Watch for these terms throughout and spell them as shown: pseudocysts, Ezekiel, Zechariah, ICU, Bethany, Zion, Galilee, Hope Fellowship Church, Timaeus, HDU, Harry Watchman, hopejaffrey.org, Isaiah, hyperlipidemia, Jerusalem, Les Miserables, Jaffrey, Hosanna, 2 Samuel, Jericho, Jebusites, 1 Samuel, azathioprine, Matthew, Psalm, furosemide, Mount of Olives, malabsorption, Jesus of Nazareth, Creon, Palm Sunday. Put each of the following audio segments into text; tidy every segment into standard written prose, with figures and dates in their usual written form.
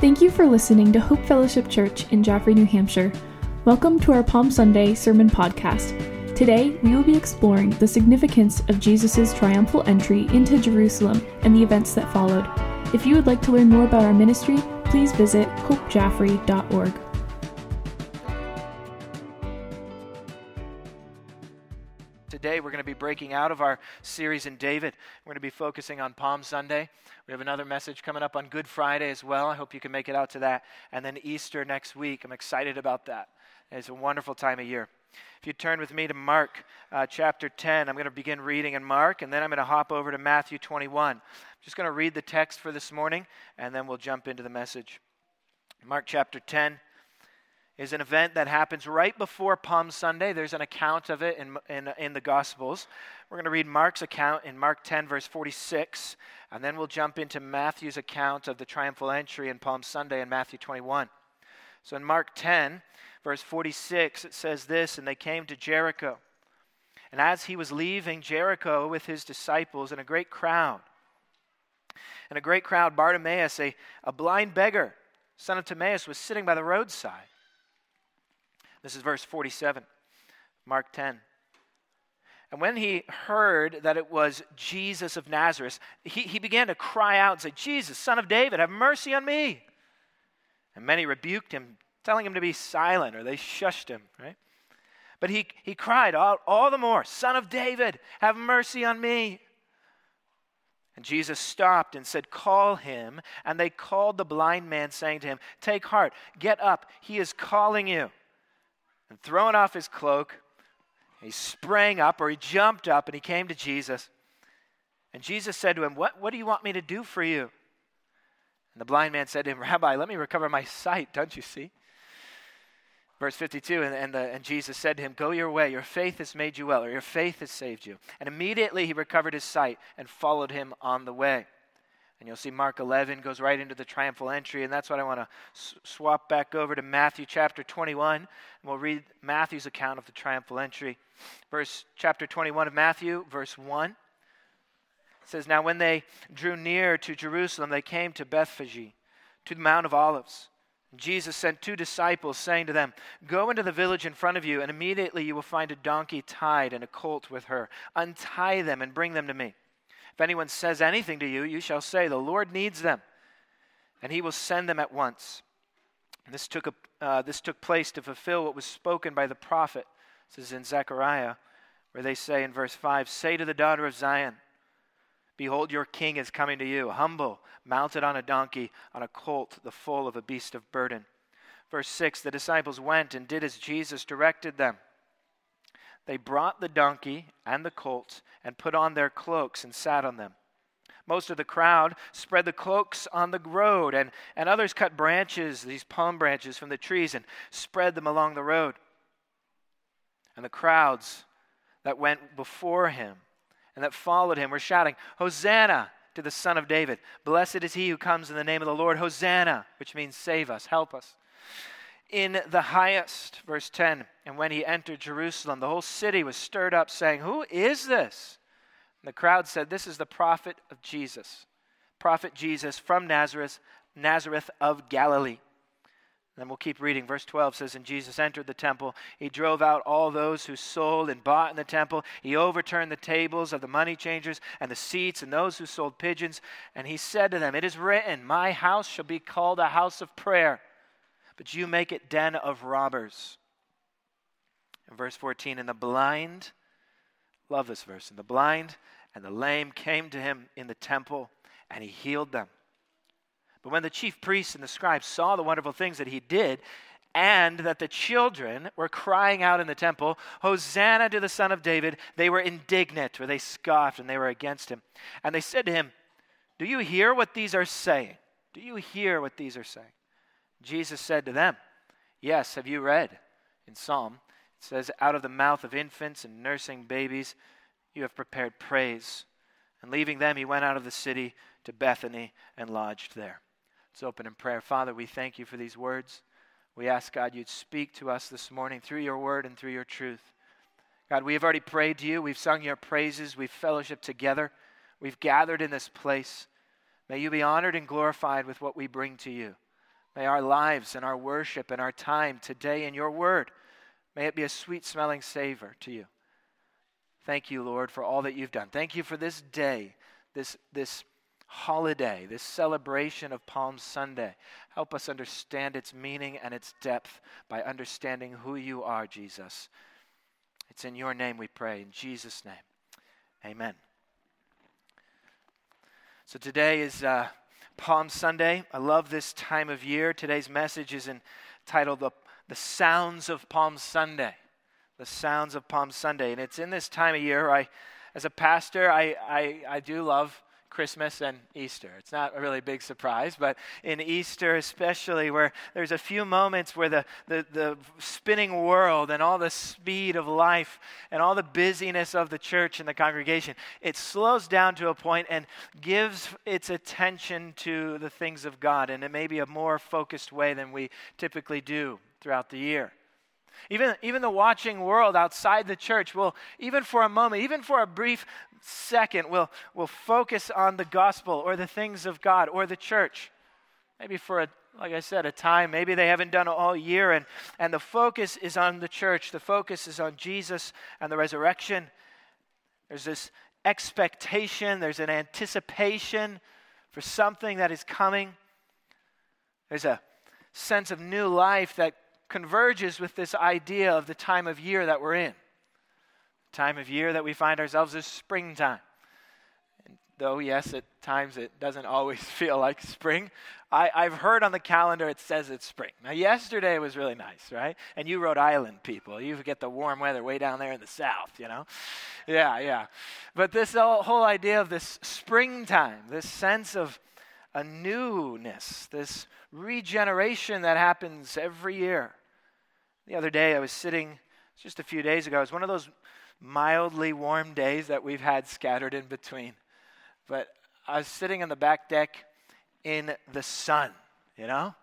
Thank you for listening to Hope Fellowship Church in Jaffrey, New Hampshire. Welcome to our Palm Sunday sermon podcast. Today, we will be exploring the significance of Jesus' triumphal entry into Jerusalem and the events that followed. If you would like to learn more about our ministry, please visit hopejaffrey.org. Today, we're going to be breaking out of our series in David. We're going to be focusing on Palm Sunday. We have another message coming up on Good Friday as well. I hope you can make it out to that. And then Easter next week. I'm excited about that. It's a wonderful time of year. If you turn with me to Mark chapter 10, I'm going to begin reading in Mark, and then I'm going to hop over to Matthew 21. I'm just going to read the text for this morning, and then we'll jump into the message. Mark chapter 10 is an event that happens right before Palm Sunday. There's an account of it in the Gospels. We're going to read Mark's account in Mark 10, verse 46, and then we'll jump into Matthew's account of the triumphal entry in Palm Sunday in Matthew 21. So in Mark 10, verse 46, it says this, "And they came to Jericho. And as he was leaving Jericho with his disciples and a great crowd, Bartimaeus, a blind beggar, son of Timaeus, was sitting by the roadside." This is verse 47, Mark 10. "And when he heard that it was Jesus of Nazareth, he began to cry out and say, 'Jesus, son of David, have mercy on me.' And many rebuked him, telling him to be silent," or they shushed him, right? "But he cried all the more, 'Son of David, have mercy on me.' And Jesus stopped and said, 'Call him.' And they called the blind man, saying to him, 'Take heart, get up, he is calling you.' And throwing off his cloak, he sprang up," or he jumped up, "and he came to Jesus. And Jesus said to him, 'What do you want me to do for you?' And the blind man said to him, 'Rabbi, let me recover my sight, don't you see?' Verse 52, and Jesus said to him, 'Go your way, your faith has made you well,' or your faith has saved you. And immediately he recovered his sight and followed him on the way." And you'll see Mark 11 goes right into the triumphal entry, and that's what I want to swap back over to Matthew chapter 21, and we'll read Matthew's account of the triumphal entry. Chapter 21 of Matthew, verse 1. It says, "Now when they drew near to Jerusalem, they came to Bethphage, to the Mount of Olives. Jesus sent two disciples, saying to them, 'Go into the village in front of you, and immediately you will find a donkey tied and a colt with her. Untie them and bring them to me. If anyone says anything to you, you shall say, "The Lord needs them," and he will send them at once.' And this took place to fulfill what was spoken by the prophet." This is in Zechariah, where they say in verse 5, "Say to the daughter of Zion, 'Behold, your king is coming to you, humble, mounted on a donkey, on a colt, the foal of a beast of burden.'" Verse 6, "The disciples went and did as Jesus directed them. They brought the donkey and the colt and put on their cloaks and sat on them. Most of the crowd spread the cloaks on the road, and others cut branches, these palm branches from the trees, and spread them along the road. And the crowds that went before him and that followed him were shouting, 'Hosanna to the Son of David. Blessed is he who comes in the name of the Lord. Hosanna,'" which means save us, help us, "'in the highest.'" Verse 10, "And when he entered Jerusalem, the whole city was stirred up, saying, 'Who is this?' And the crowd said, 'This is the prophet Jesus from Nazareth of Galilee.'" Then we'll keep reading. Verse 12 says, "And Jesus entered the temple. He drove out all those who sold and bought in the temple. He overturned the tables of the money changers and the seats and those who sold pigeons. And he said to them, 'It is written, "My house shall be called a house of prayer," but you make it den of robbers.'" And verse 14, "And the blind and the lame came to him in the temple, and he healed them. But when the chief priests and the scribes saw the wonderful things that he did, and that the children were crying out in the temple, 'Hosanna to the Son of David,' they were indignant," or they scoffed, "and they were against him. And they said to him, 'Do you hear what these are saying? Do you hear what these are saying?' Jesus said to them, 'Yes, have you read in Psalm? It says, "Out of the mouth of infants and nursing babies, you have prepared praise."' And leaving them, he went out of the city to Bethany and lodged there." Let's open in prayer. Father, we thank you for these words. We ask, God, you'd speak to us this morning through your word and through your truth. God, we have already prayed to you. We've sung your praises. We've fellowshiped together. We've gathered in this place. May you be honored and glorified with what we bring to you. May our lives and our worship and our time today in your word, may it be a sweet-smelling savor to you. Thank you, Lord, for all that you've done. Thank you for this day, this holiday, this celebration of Palm Sunday. Help us understand its meaning and its depth by understanding who you are, Jesus. It's in your name we pray, in Jesus' name. Amen. So today is Palm Sunday. I love this time of year. Today's message is entitled The Sounds of Palm Sunday. The Sounds of Palm Sunday. And it's in this time of year, as a pastor, I do love Christmas and Easter. It's not a really big surprise, but in Easter especially, where there's a few moments where the spinning world and all the speed of life and all the busyness of the church and the congregation, it slows down to a point and gives its attention to the things of God, and it may be a more focused way than we typically do throughout the year. Even the watching world outside the church will, even for a moment, even for a brief second, will focus on the gospel or the things of God or the church. Maybe for a time, maybe they haven't done it all year, and the focus is on the church. The focus is on Jesus and the resurrection. There's this expectation, there's an anticipation for something that is coming. There's a sense of new life that converges with this idea of the time of year that we're in. The time of year that we find ourselves is springtime. And though, yes, at times it doesn't always feel like spring. I've heard on the calendar it says it's spring. Now, yesterday was really nice, right? And you Rhode Island people, you get the warm weather way down there in the south, you know? Yeah. But this whole idea of this springtime, this sense of a newness, this regeneration that happens every year. The other day I was sitting, just a few days ago, it was one of those mildly warm days that we've had scattered in between. But I was sitting on the back deck in the sun, you know?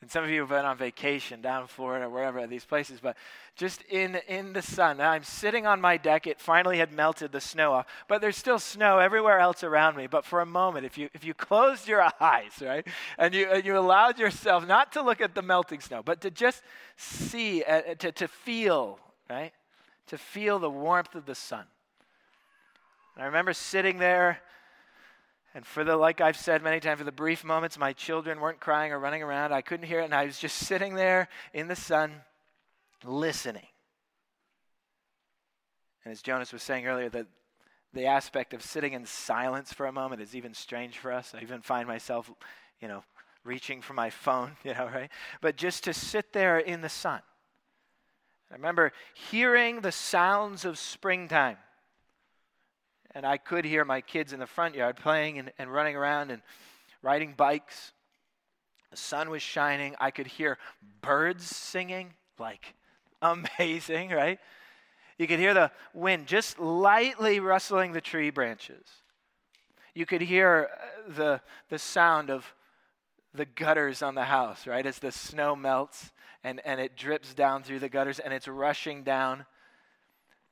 And some of you have been on vacation down in Florida or wherever, these places, but just in the sun. Now I'm sitting on my deck. It finally had melted the snow off, but there's still snow everywhere else around me. But for a moment, if you closed your eyes, right, and you allowed yourself not to look at the melting snow, but to just see, to feel, right, to feel the warmth of the sun. And I remember sitting there. And like I've said many times, for the brief moments, my children weren't crying or running around. I couldn't hear it, and I was just sitting there in the sun, listening. And as Jonas was saying earlier, that the aspect of sitting in silence for a moment is even strange for us. I even find myself, reaching for my phone, right? But just to sit there in the sun. I remember hearing the sounds of springtime. And I could hear my kids in the front yard playing and running around and riding bikes. The sun was shining. I could hear birds singing, like amazing, right? You could hear the wind just lightly rustling the tree branches. You could hear the sound of the gutters on the house, right? As the snow melts and it drips down through the gutters and it's rushing down.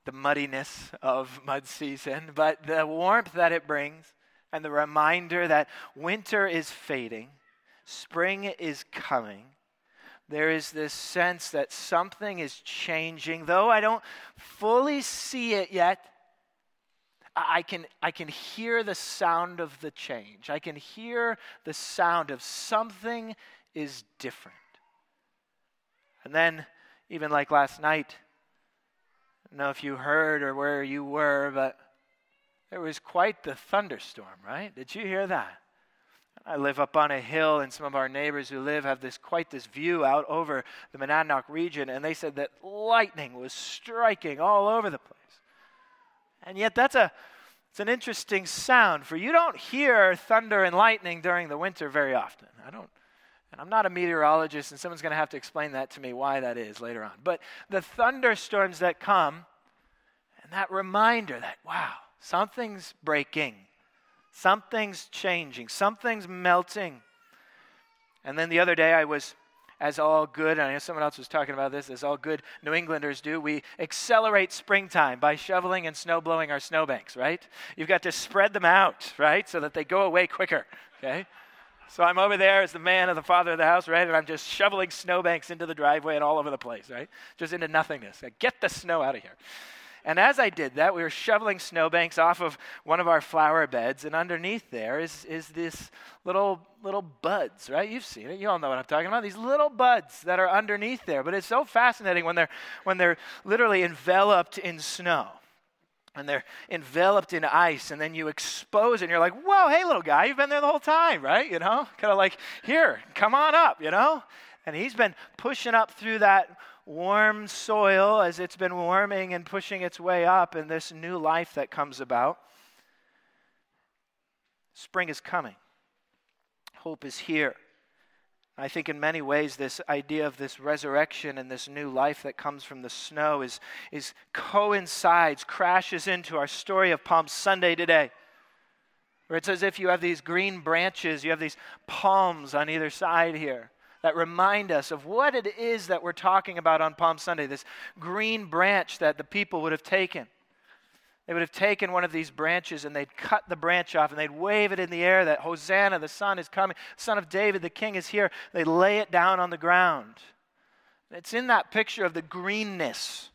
The muddiness of mud season, but the warmth that it brings and the reminder that winter is fading, spring is coming. There is this sense that something is changing, though I don't fully see it yet. I can hear the sound of the change. I can hear the sound of something is different. And then, even like last night, I don't know if you heard or where you were, but there was quite the thunderstorm, right? Did you hear that? I live up on a hill, and some of our neighbors who live have this view out over the Monadnock region, and they said that lightning was striking all over the place. And yet it's an interesting sound, for you don't hear thunder and lightning during the winter very often. I'm not a meteorologist, and someone's going to have to explain that to me why that is later on. But the thunderstorms that come, and that reminder that, wow, something's breaking, something's changing, something's melting. And then the other day I was, as all good, and I know someone else was talking about this, as all good New Englanders do, we accelerate springtime by shoveling and snow blowing our snowbanks, right? You've got to spread them out, right, so that they go away quicker, okay? So I'm over there as the man of the father of the house, right? And I'm just shoveling snowbanks into the driveway and all over the place, right? Just into nothingness. Like, get the snow out of here. And as I did that, we were shoveling snowbanks off of one of our flower beds, and underneath there is this little buds, right? You've seen it. You all know what I'm talking about. These little buds that are underneath there. But it's so fascinating when they're literally enveloped in snow. And they're enveloped in ice, and then you expose it, and you're like, whoa, hey, little guy, you've been there the whole time, right? You know, kind of like, here, come on up, you know? And he's been pushing up through that warm soil as it's been warming and pushing its way up in this new life that comes about. Spring is coming. Hope is here. I think in many ways this idea of this resurrection and this new life that comes from the snow is coincides, crashes into our story of Palm Sunday today. Where it's as if you have these green branches, you have these palms on either side here that remind us of what it is that we're talking about on Palm Sunday, this green branch that the people would have taken. They would have taken one of these branches and they'd cut the branch off and they'd wave it in the air that Hosanna, the Son is coming, Son of David, the King is here. They'd lay it down on the ground. It's in that picture of the greenness,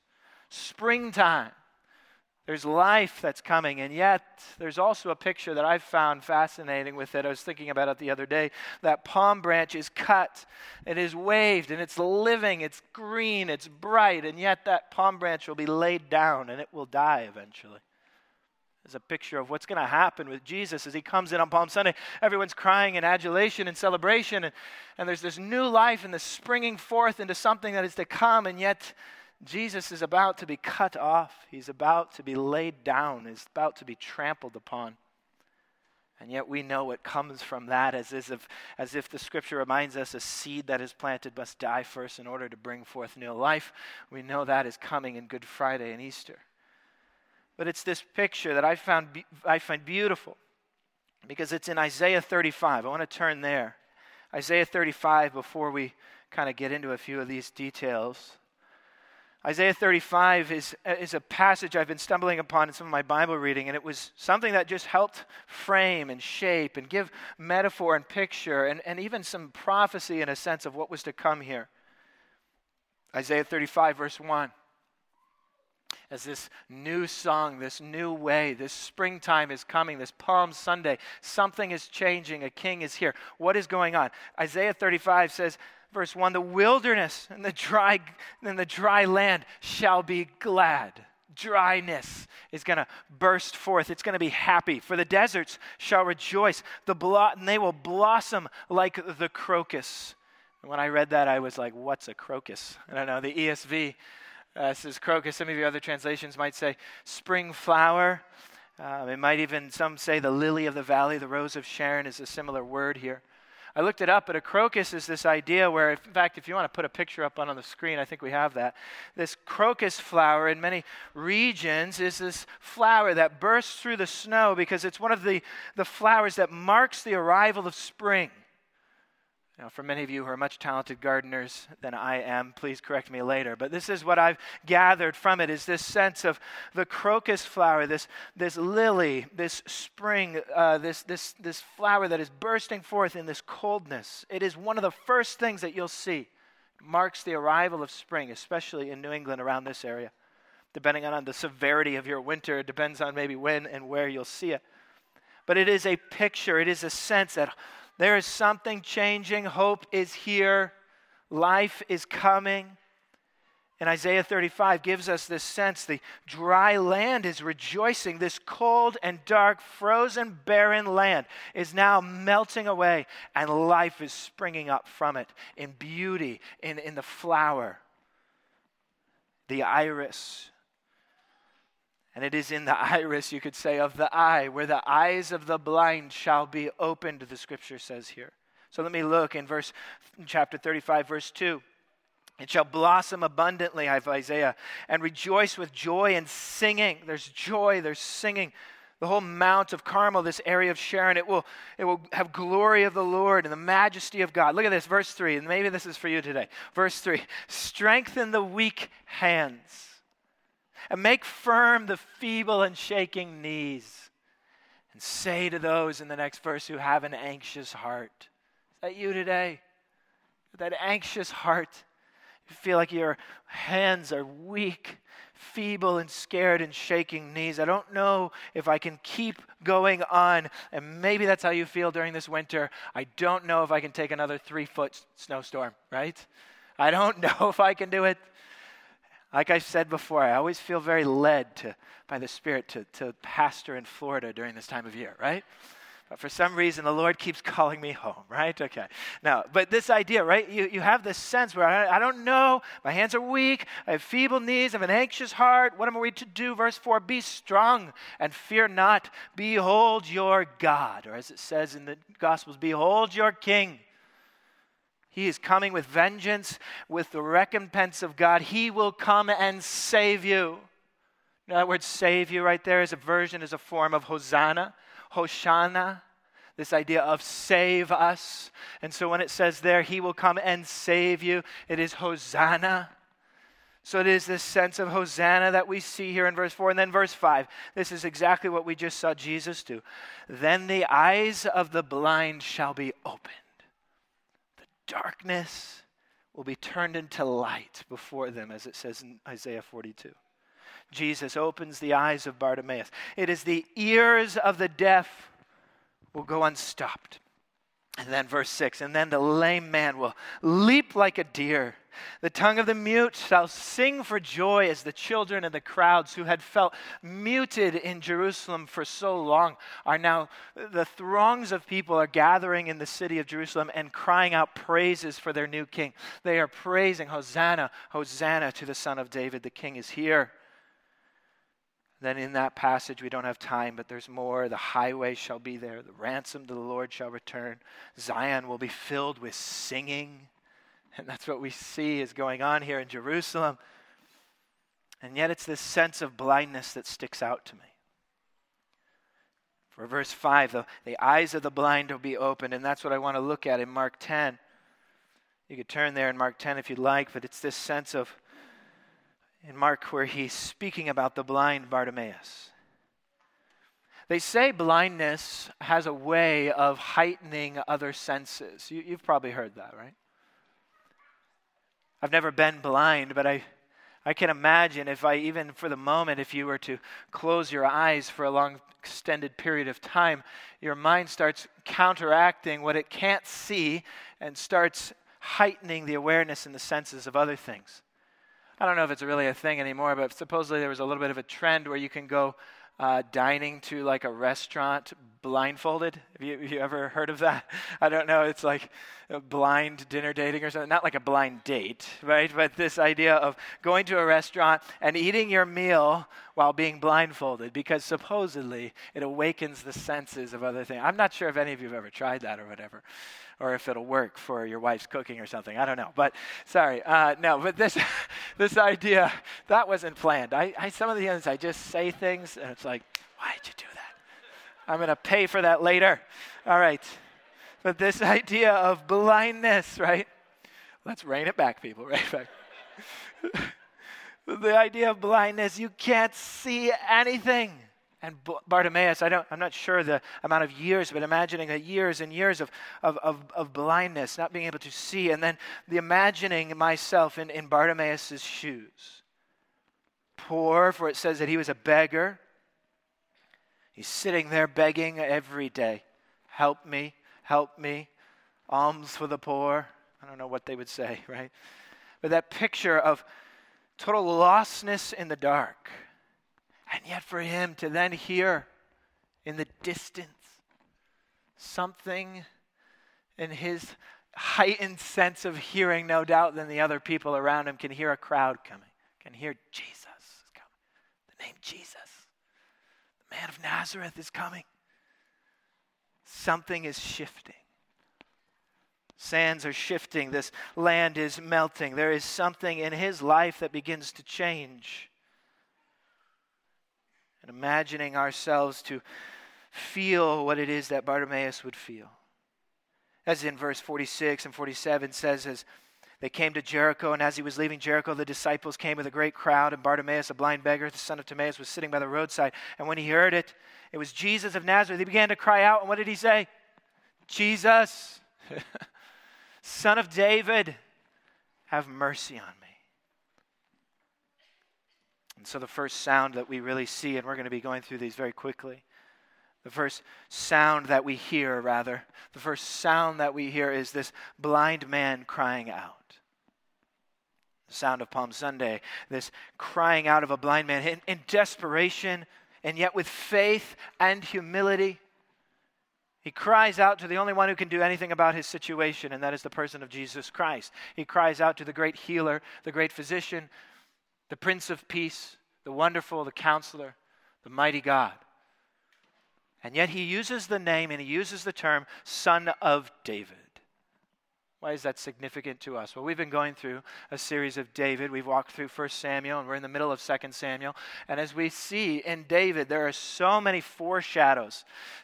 springtime. There's life that's coming, and yet there's also a picture that I've found fascinating with it. I was thinking about it the other day. That palm branch is cut, it is waved, and it's living, it's green, it's bright, and yet that palm branch will be laid down and it will die eventually. There's a picture of what's going to happen with Jesus as he comes in on Palm Sunday. Everyone's crying in adulation and celebration, and there's this new life and this springing forth into something that is to come, and yet Jesus is about to be cut off. He's about to be laid down. He's about to be trampled upon. And yet we know what comes from that, as if the Scripture reminds us a seed that is planted must die first in order to bring forth new life. We know that is coming in Good Friday and Easter. But it's this picture that I find beautiful because it's in Isaiah 35. I want to turn there. Isaiah 35 before we kind of get into a few of these details. Isaiah 35 is a passage I've been stumbling upon in some of my Bible reading, and it was something that just helped frame and shape and give metaphor and picture and even some prophecy in a sense of what was to come here. Isaiah 35 verse 1. As this new song, this new way, this springtime is coming, this Palm Sunday, something is changing, a king is here. What is going on? Isaiah 35 says, Verse 1, the wilderness and the dry land shall be glad. Dryness is going to burst forth. It's going to be happy. For the deserts shall rejoice. And they will blossom like the crocus. And when I read that, I was like, what's a crocus? I don't know. The ESV says crocus. Some of your other translations might say spring flower. It might even, some say the lily of the valley. The rose of Sharon is a similar word here. I looked it up, but a crocus is this idea where, in fact, if you want to put a picture up on the screen, I think we have that. This crocus flower in many regions is this flower that bursts through the snow because it's one of the flowers that marks the arrival of spring. Now, for many of you who are much talented gardeners than I am, please correct me later. But this is what I've gathered from it, is this sense of the crocus flower, this lily, this spring, this flower that is bursting forth in this coldness. It is one of the first things that you'll see. It marks the arrival of spring, especially in New England around this area. Depending on the severity of your winter, it depends on maybe when and where you'll see it. But it is a picture, it is a sense that there is something changing. Hope is here. Life is coming. And Isaiah 35 gives us this sense. The dry land is rejoicing. This cold and dark, frozen, barren land is now melting away. And life is springing up from it in beauty, in the flower, the iris. And it is in the iris, you could say, of the eye, where the eyes of the blind shall be opened, the Scripture says here. So let me look in chapter 35, verse 2. It shall blossom abundantly, I have Isaiah, and rejoice with joy and singing. There's joy, there's singing. The whole Mount of Carmel, this area of Sharon, it will have glory of the Lord and the majesty of God. Look at this, verse 3, and maybe this is for you today. Verse 3, strengthen the weak hands. And make firm the feeble and shaking knees. And say to those in the next verse who have an anxious heart, that you today, that anxious heart, you feel like your hands are weak, feeble and scared and shaking knees. I don't know if I can keep going on. And maybe that's how you feel during this winter. I don't know if I can take another 3-foot snowstorm, right? I don't know if I can do it. Like I said before, I always feel very led by the Spirit to pastor in Florida during this time of year, right? But for some reason, the Lord keeps calling me home, right? Okay. Now, but this idea, right? You have this sense where I don't know, my hands are weak, I have feeble knees, I have an anxious heart. What am we to do? Verse 4, be strong and fear not. Behold your God. Or as it says in the Gospels, behold your King. He is coming with vengeance, with the recompense of God. He will come and save you. Now, that word save you right there is a form of Hosanna. Hosanna, this idea of save us. And so when it says there, he will come and save you, it is Hosanna. So it is this sense of Hosanna that we see here in verse 4. And then verse 5, this is exactly what we just saw Jesus do. Then the eyes of the blind shall be opened. The darkness will be turned into light before them, as it says in Isaiah 42. Jesus opens the eyes of Bartimaeus. It is the ears of the deaf will go unstopped. And then verse 6, and then the lame man will leap like a deer. The tongue of the mute shall sing for joy as the children and the crowds who had felt muted in Jerusalem for so long are now, the throngs of people are gathering in the city of Jerusalem and crying out praises for their new king. They are praising Hosanna, Hosanna to the Son of David. The king is here. Then in that passage, we don't have time, but there's more. The highway shall be there. The ransom to the Lord shall return. Zion will be filled with singing. And that's what we see is going on here in Jerusalem. And yet it's this sense of blindness that sticks out to me. For verse 5, the eyes of the blind will be opened. And that's what I want to look at in Mark 10. You could turn there in Mark 10 if you'd like, but it's this sense of, in Mark, where he's speaking about the blind Bartimaeus. They say blindness has a way of heightening other senses. You've probably heard that, right? I've never been blind, but I can imagine even for the moment, if you were to close your eyes for a long extended period of time, your mind starts counteracting what it can't see and starts heightening the awareness and the senses of other things. I don't know if it's really a thing anymore, but supposedly there was a little bit of a trend where you can go dining to like a restaurant blindfolded. Have you ever heard of that? I don't know. It's like a blind dinner dating or something. Not like a blind date, right? But this idea of going to a restaurant and eating your meal while being blindfolded because supposedly it awakens the senses of other things. I'm not sure if any of you have ever tried that or whatever, or if it'll work for your wife's cooking or something. I don't know, but sorry. But this idea, that wasn't planned. Some of the others, I just say things, and it's like, why did you do that? I'm going to pay for that later. All right. But this idea of blindness, right? Let's rein it back, people, right back. The idea of blindness, you can't see anything. And Bartimaeus, I'm not sure the amount of years, but imagining the years and years of blindness, not being able to see, and then the imagining myself in Bartimaeus' shoes. Poor, for it says that he was a beggar. He's sitting there begging every day. Help me, help me. Alms for the poor. I don't know what they would say, right? But that picture of total lostness in the dark. And yet for him to then hear in the distance something in his heightened sense of hearing, no doubt, than the other people around him can hear a crowd coming, can hear Jesus is coming, the name Jesus, the man of Nazareth is coming. Something is shifting. Sands are shifting. This land is melting. There is something in his life that begins to change. And imagining ourselves to feel what it is that Bartimaeus would feel. As in verse 46 and 47 says, as they came to Jericho, and as he was leaving Jericho, the disciples came with a great crowd, and Bartimaeus, a blind beggar, the son of Timaeus, was sitting by the roadside. And when he heard it, it was Jesus of Nazareth. He began to cry out, and what did he say? Jesus, Son of David, have mercy on me." And so the first sound that we really see, and we're going to be going through these very quickly, the first sound that we hear is this blind man crying out. The sound of Palm Sunday, this crying out of a blind man in desperation, and yet with faith and humility. He cries out to the only one who can do anything about his situation, and that is the person of Jesus Christ. He cries out to the great healer, the great physician, the Prince of Peace, the wonderful, the counselor, the mighty God. And yet he uses the name and he uses the term Son of David. Why is that significant to us? Well, we've been going through a series of David. We've walked through 1 Samuel, and we're in the middle of 2 Samuel. And as we see in David, there are so many foreshadows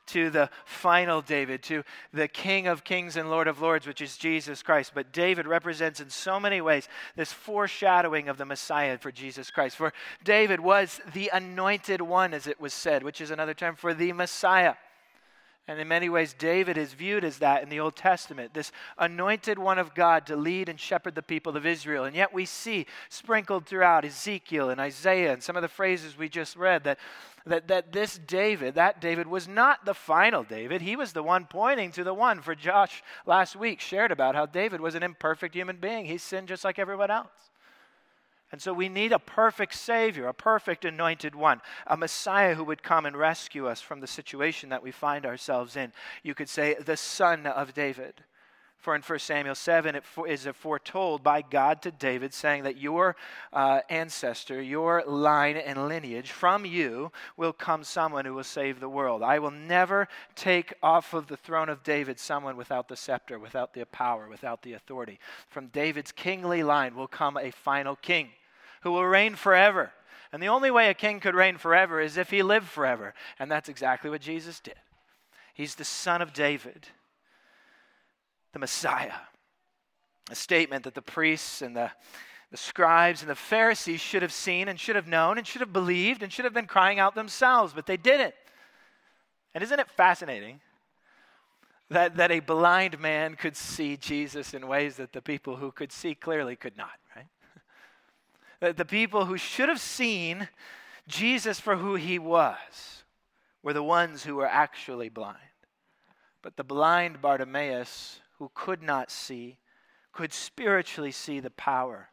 to the final David, to the King of Kings and Lord of Lords, which is Jesus Christ. But David represents in so many ways this foreshadowing of the Messiah for Jesus Christ. For David was the anointed one, as it was said, which is another term for the Messiah. And in many ways, David is viewed as that in the Old Testament, this anointed one of God to lead and shepherd the people of Israel. And yet we see sprinkled throughout Ezekiel and Isaiah and some of the phrases we just read that this David, that David was not the final David. He was the one pointing to the one. For Josh last week shared about how David was an imperfect human being. He sinned just like everyone else. And so we need a perfect Savior, a perfect anointed one, a Messiah who would come and rescue us from the situation that we find ourselves in. You could say the Son of David. For in 1 Samuel 7, it is foretold by God to David, saying that your ancestor, your line and lineage, from you will come someone who will save the world. I will never take off of the throne of David someone without the scepter, without the power, without the authority. From David's kingly line will come a final king who will reign forever. And the only way a king could reign forever is if he lived forever. And that's exactly what Jesus did. He's the Son of David, the Messiah, a statement that the priests and the scribes and the Pharisees should have seen and should have known and should have believed and should have been crying out themselves, but they didn't. And isn't it fascinating that a blind man could see Jesus in ways that the people who could see clearly could not, right? That the people who should have seen Jesus for who he was were the ones who were actually blind. But the blind Bartimaeus, who could not see, could spiritually see the power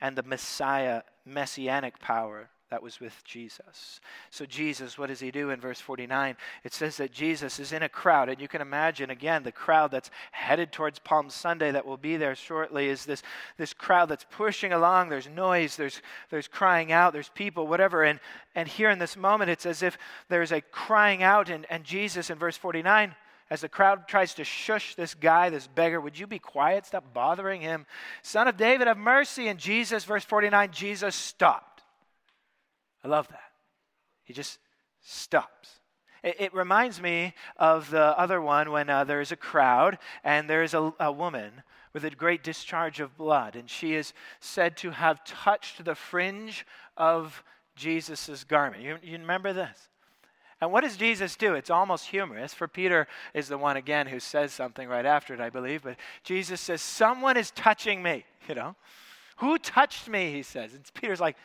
and the messianic power that was with Jesus. So Jesus, what does he do in verse 49? It says that Jesus is in a crowd, and you can imagine, again, the crowd that's headed towards Palm Sunday that will be there shortly is this crowd that's pushing along. There's noise, there's crying out, there's people, whatever, and here in this moment, it's as if there's a crying out, and Jesus in verse 49, as the crowd tries to shush this guy, this beggar, "Would you be quiet? Stop bothering him. Son of David, have mercy." And Jesus, verse 49, Jesus stopped. I love that. He just stops. It reminds me of the other one when there is a crowd and there is a woman with a great discharge of blood, and she is said to have touched the fringe of Jesus' garment. You remember this? And what does Jesus do? It's almost humorous, for Peter is the one, again, who says something right after it, I believe. But Jesus says, "Someone is touching me," you know. "Who touched me?" he says. And Peter's like,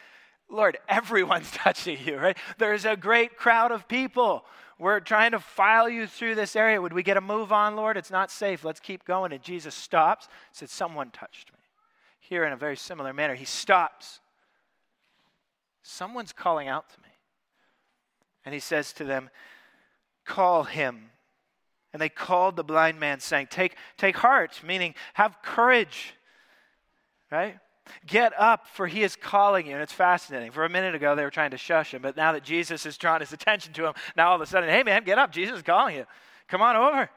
"Lord, everyone's touching you," right? There's a great crowd of people. We're trying to file you through this area. Would we get a move on, Lord? It's not safe. Let's keep going. And Jesus stops, says, "Someone touched me." Here in a very similar manner, he stops. Someone's calling out to me. And he says to them, "Call him." And they called the blind man, saying, Take heart," meaning have courage, right? "Get up, for he is calling you." And it's fascinating. For a minute ago, they were trying to shush him. But now that Jesus has drawn his attention to him, now all of a sudden, "Hey, man, get up. Jesus is calling you. Come on over."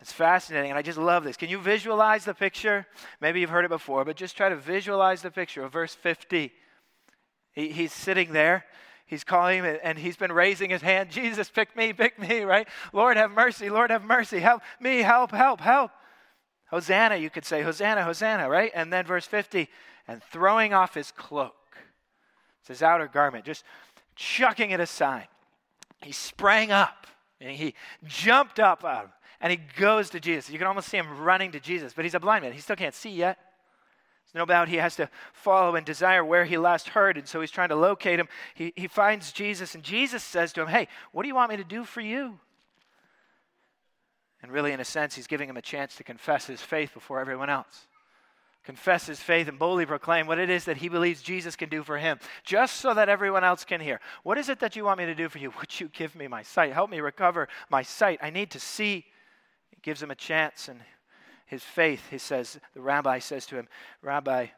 It's fascinating, and I just love this. Can you visualize the picture? Maybe you've heard it before, but just try to visualize the picture of verse 50. He's sitting there. He's calling him, and he's been raising his hand. "Jesus, pick me," right? "Lord, have mercy. Lord, have mercy. Help me. Help, help, help." Hosanna, you could say. "Hosanna, Hosanna," right? And then verse 50, "And throwing off his cloak," it's his outer garment, just chucking it aside, "he sprang up," and he jumped up, and he goes to Jesus. You can almost see him running to Jesus, but he's a blind man. He still can't see yet. There's no doubt he has to follow and desire where he last heard, and so he's trying to locate him. He finds Jesus, and Jesus says to him, "Hey, what do you want me to do for you?" And really, in a sense, he's giving him a chance to confess his faith before everyone else. Confess his faith and boldly proclaim what it is that he believes Jesus can do for him, just so that everyone else can hear. What is it that you want me to do for you? Would you give me my sight? Help me recover my sight. I need to see. He gives him a chance, and his faith, he says, the rabbi says to him, "Rabbi,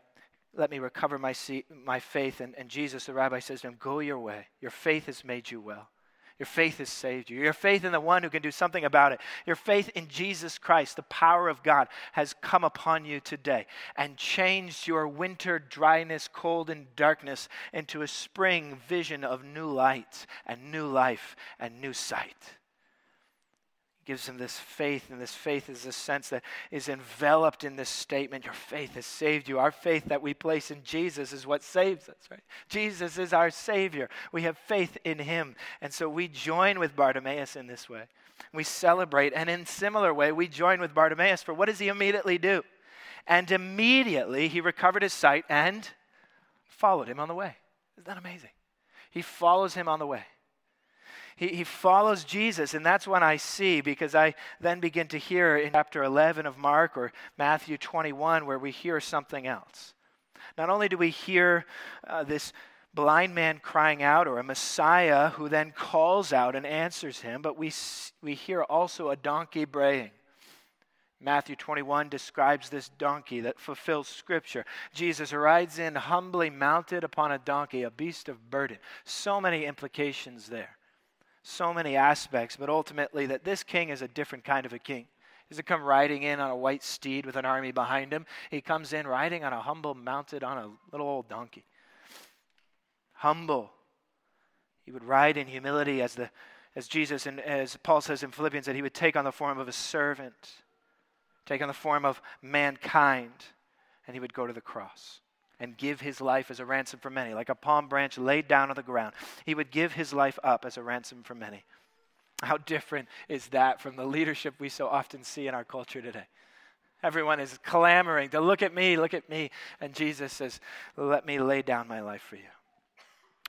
let me recover my faith." And Jesus, the rabbi, says to him, "Go your way. Your faith has made you well. Your faith has saved you. Your faith in the one who can do something about it. Your faith in Jesus Christ, the power of God, has come upon you today and changed your winter dryness, cold, and darkness into a spring vision of new light and new life and new sight." Gives him this faith, and this faith is a sense that is enveloped in this statement, your faith has saved you. Our faith that we place in Jesus is what saves us, right? Jesus is our Savior. We have faith in him. And so we join with Bartimaeus in this way. We celebrate, and in similar way, we join with Bartimaeus, for what does he immediately do? And immediately he recovered his sight and followed him on the way. Isn't that amazing? He follows him on the way. He follows Jesus, and that's when I see, because I then begin to hear in chapter 11 of Mark or Matthew 21 where we hear something else. Not only do we hear this blind man crying out, or a Messiah who then calls out and answers him, but we hear also a donkey braying. Matthew 21 describes this donkey that fulfills Scripture. Jesus rides in humbly mounted upon a donkey, a beast of burden. So many implications there. So many aspects, but ultimately that this king is a different kind of a king. He doesn't come riding in on a white steed with an army behind him. He comes in riding on a humble, mounted on a little old donkey. Humble. He would ride in humility as Jesus, and as Paul says in Philippians, that he would take on the form of a servant, take on the form of mankind, and he would go to the cross and give his life as a ransom for many, like a palm branch laid down on the ground. He would give his life up as a ransom for many. How different is that from the leadership we so often see in our culture today? Everyone is clamoring to look at me, and Jesus says, "Let me lay down my life for you."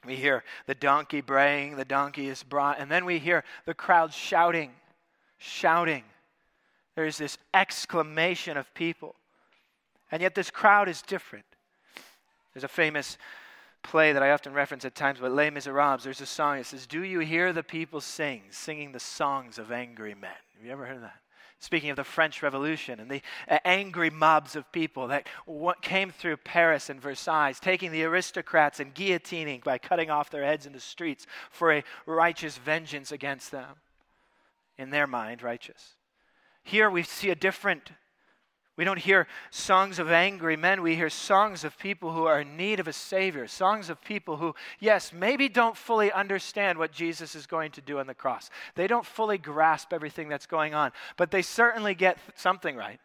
We hear the donkey braying, the donkey is brought, and then we hear the crowd shouting. There's this exclamation of people, and yet this crowd is different. There's a famous play that I often reference at times, but Les Miserables, there's a song that says, "Do you hear the people sing, singing the songs of angry men?" Have you ever heard of that? Speaking of the French Revolution and the angry mobs of people that came through Paris and Versailles, taking the aristocrats and guillotining by cutting off their heads in the streets for a righteous vengeance against them. In their mind, righteous. Here we see a different. We don't hear songs of angry men. We hear songs of people who are in need of a Savior. Songs of people who, yes, maybe don't fully understand what Jesus is going to do on the cross. They don't fully grasp everything that's going on. But they certainly get something right.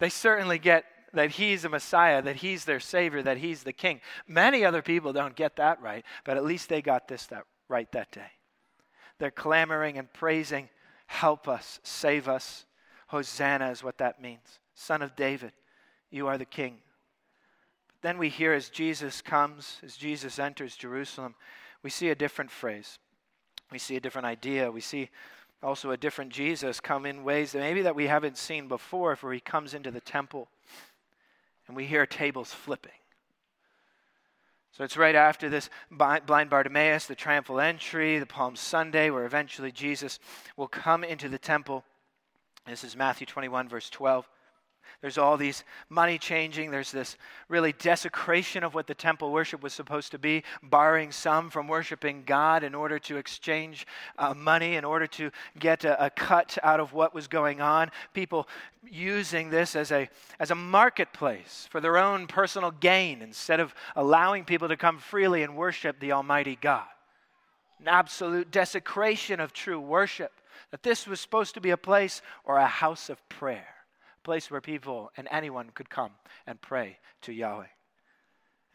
They certainly get that he's a Messiah, that he's their Savior, that he's the King. Many other people don't get that right, but at least they got right that day. They're clamoring and praising, "Help us, save us." Hosanna is what that means. Son of David, you are the King. But then we hear as Jesus enters Jerusalem, we see a different phrase. We see a different idea. We see also a different Jesus come in ways that maybe that we haven't seen before, for he comes into the temple and we hear tables flipping. So it's right after this blind Bartimaeus, the triumphal entry, the Palm Sunday, where eventually Jesus will come into the temple. This is Matthew 21, verse 12. There's all these money changing. There's this really desecration of what the temple worship was supposed to be, barring some from worshiping God in order to exchange money, in order to get a cut out of what was going on. People using this as a marketplace for their own personal gain instead of allowing people to come freely and worship the Almighty God. An absolute desecration of true worship. That this was supposed to be a place or a house of prayer. Place where people and anyone could come and pray to Yahweh.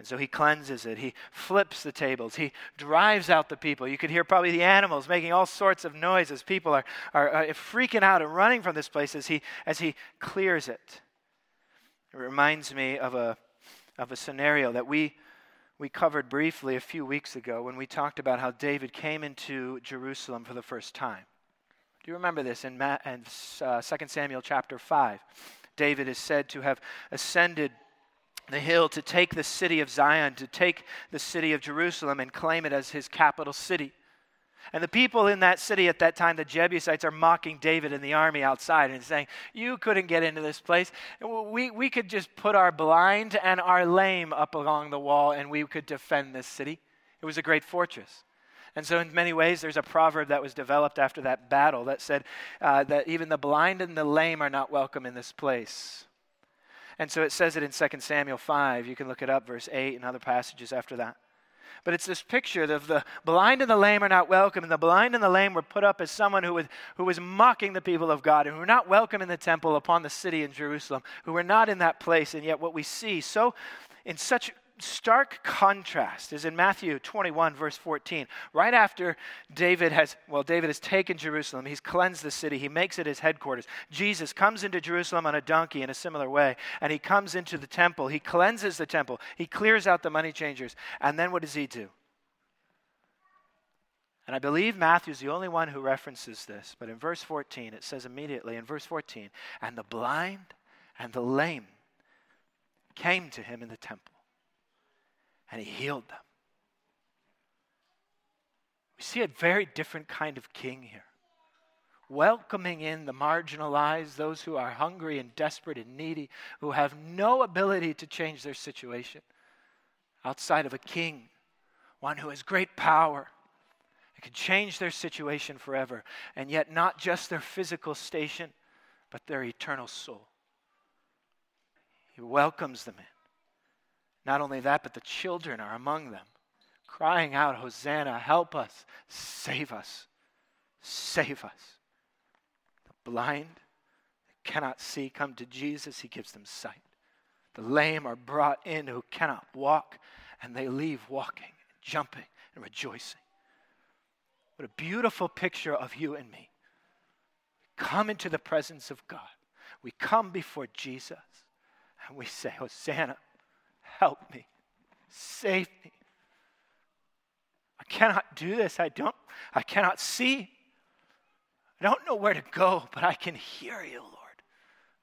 And so he cleanses it. He flips the tables. He drives out the people. You could hear probably the animals making all sorts of noises. People are freaking out and running from this place as he clears it. It reminds me of a scenario that we covered briefly a few weeks ago when we talked about how David came into Jerusalem for the first time. Do you remember this? In 2 Samuel chapter 5, David is said to have ascended the hill to take the city of Zion, to take the city of Jerusalem and claim it as his capital city. And the people in that city at that time, the Jebusites, are mocking David and the army outside and saying, you couldn't get into this place. We could just put our blind and our lame up along the wall and we could defend this city. It was a great fortress. And so in many ways, there's a proverb that was developed after that battle that said that even the blind and the lame are not welcome in this place. And so it says it in 2 Samuel 5. You can look it up, verse 8 and other passages after that. But it's this picture of the blind and the lame are not welcome, and the blind and the lame were put up as someone who was mocking the people of God, and who were not welcome in the temple upon the city in Jerusalem, who were not in that place. And yet what we see so in such stark contrast is in Matthew 21, verse 14. Right after David has taken Jerusalem, he's cleansed the city, he makes it his headquarters. Jesus comes into Jerusalem on a donkey in a similar way, and he comes into the temple, he cleanses the temple, he clears out the money changers, and then what does he do? And I believe Matthew's the only one who references this, but in verse 14, it says immediately in verse 14, and the blind and the lame came to him in the temple. And he healed them. We see a very different kind of king here. Welcoming in the marginalized, those who are hungry and desperate and needy, who have no ability to change their situation. Outside of a king, one who has great power, and can change their situation forever. And yet not just their physical station, but their eternal soul. He welcomes them in. Not only that, but the children are among them, crying out, Hosanna, help us, save us, save us. The blind that cannot see come to Jesus, he gives them sight. The lame are brought in who cannot walk, and they leave walking, jumping, and rejoicing. What a beautiful picture of you and me. We come into the presence of God. We come before Jesus, and we say, Hosanna. Help me. Save me. I cannot do this. I cannot see. I don't know where to go, but I can hear you, Lord.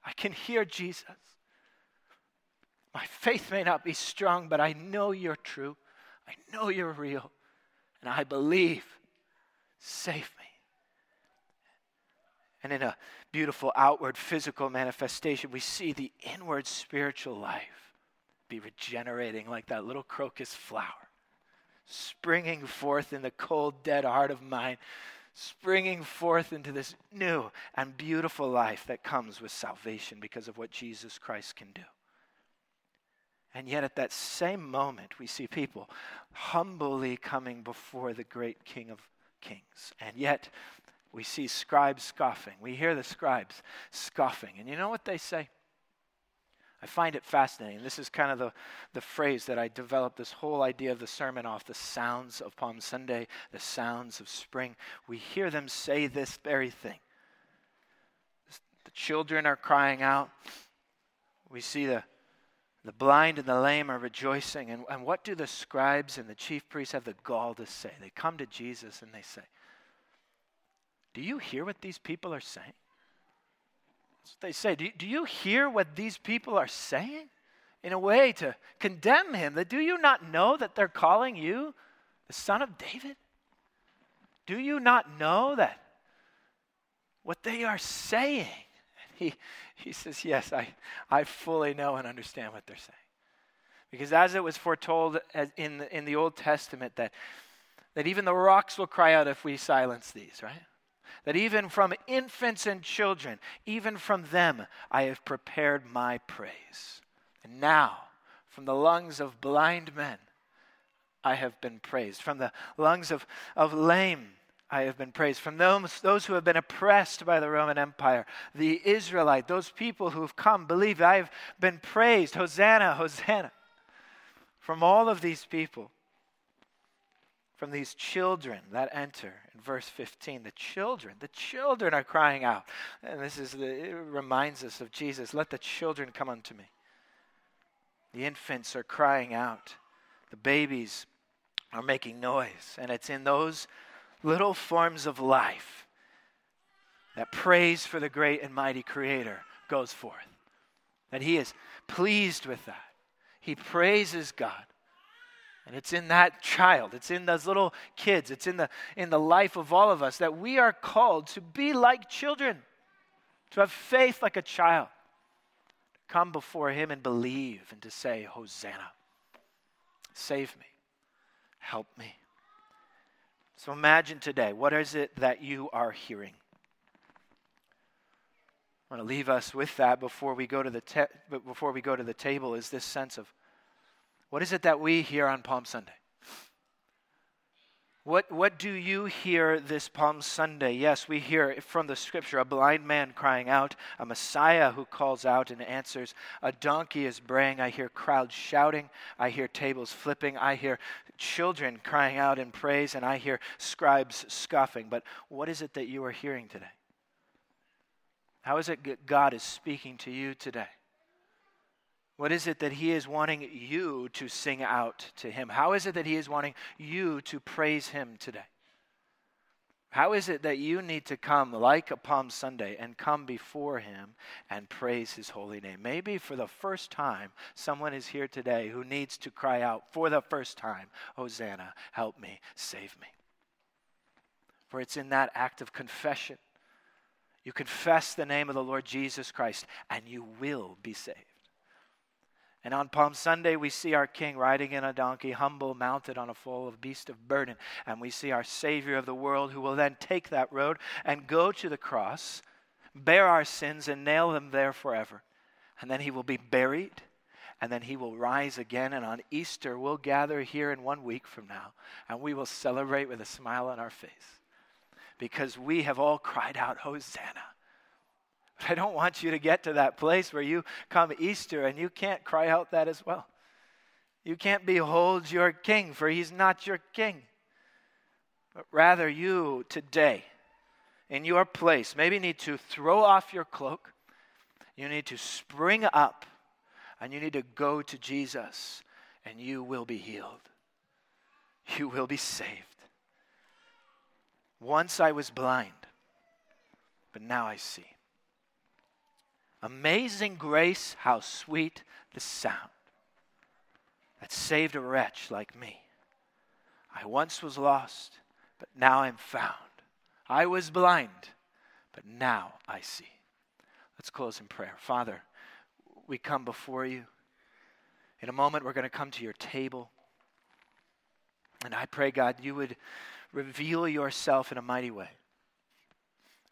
I can hear Jesus. My faith may not be strong, but I know you're true. I know you're real. And I believe. Save me. And in a beautiful outward physical manifestation, we see the inward spiritual life. Be regenerating like that little crocus flower, springing forth in the cold, dead heart of mine, springing forth into this new and beautiful life that comes with salvation because of what Jesus Christ can do. And yet at that same moment, we see people humbly coming before the great King of Kings. And yet we see scribes scoffing. We hear the scribes scoffing. And you know what they say? I find it fascinating. This is kind of the phrase that I developed this whole idea of the sermon off, the sounds of Palm Sunday, the sounds of spring. We hear them say this very thing. The children are crying out. We see the blind and the lame are rejoicing. And what do the scribes and the chief priests have the gall to say? They come to Jesus and they say, do you hear what these people are saying? That's what they say. Do you hear what these people are saying? In a way to condemn him. That do you not know that they're calling you the Son of David? Do you not know that what they are saying? And he says, yes, I fully know and understand what they're saying. Because as it was foretold in the Old Testament that even the rocks will cry out if we silence these, right? That even from infants and children, even from them, I have prepared my praise. And now, from the lungs of blind men, I have been praised. From the lungs of lame, I have been praised. From those who have been oppressed by the Roman Empire, the Israelite, those people who have come, believe, I have been praised. Hosanna, Hosanna. from all of these people, from these children that enter in verse 15. The children are crying out. And it reminds us of Jesus. Let the children come unto me. The infants are crying out. The babies are making noise. And it's in those little forms of life that praise for the great and mighty Creator goes forth. That He is pleased with that. He praises God. And it's in that child, it's in those little kids, it's in the life of all of us that we are called to be like children, to have faith like a child, to come before Him and believe and to say, Hosanna, save me, help me. So imagine today, what is it that you are hearing? I want to leave us with that before we go to the table, is this sense of, what is it that we hear on Palm Sunday? What do you hear this Palm Sunday? Yes, we hear from the Scripture, a blind man crying out, a Messiah who calls out and answers, a donkey is braying, I hear crowds shouting, I hear tables flipping, I hear children crying out in praise, and I hear scribes scoffing. But what is it that you are hearing today? How is it that God is speaking to you today? What is it that He is wanting you to sing out to Him? How is it that He is wanting you to praise Him today? How is it that you need to come like a Palm Sunday and come before Him and praise His holy name? Maybe for the first time, someone is here today who needs to cry out for the first time, Hosanna, help me, save me. For it's in that act of confession. You confess the name of the Lord Jesus Christ, and you will be saved. And on Palm Sunday, we see our King riding in a donkey, humble, mounted on a foal of beast of burden. And we see our Savior of the world, who will then take that road and go to the cross, bear our sins and nail them there forever. And then He will be buried, and then He will rise again. And on Easter, we'll gather here in 1 week from now, and we will celebrate with a smile on our face. Because we have all cried out, Hosanna. But I don't want you to get to that place where you come Easter and you can't cry out that as well. You can't behold your King, for He's not your King. But rather you today, in your place, maybe need to throw off your cloak. You need to spring up and you need to go to Jesus, and you will be healed. You will be saved. Once I was blind, but now I see. Amazing grace, how sweet the sound that saved a wretch like me. I once was lost, but now I'm found. I was blind, but now I see. Let's close in prayer. Father, we come before you. In a moment, we're going to come to your table. And I pray, God, you would reveal yourself in a mighty way.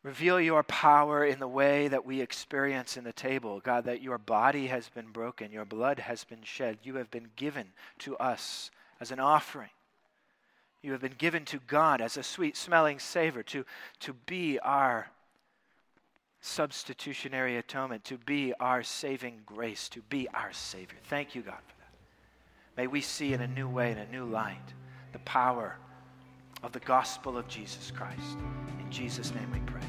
Reveal your power in the way that we experience in the table. God, that your body has been broken, your blood has been shed. You have been given to us as an offering. You have been given to God as a sweet-smelling savor to be our substitutionary atonement, to be our saving grace, to be our Savior. Thank you, God, for that. May we see in a new way, in a new light, the power of the gospel of Jesus Christ. In Jesus' name we pray.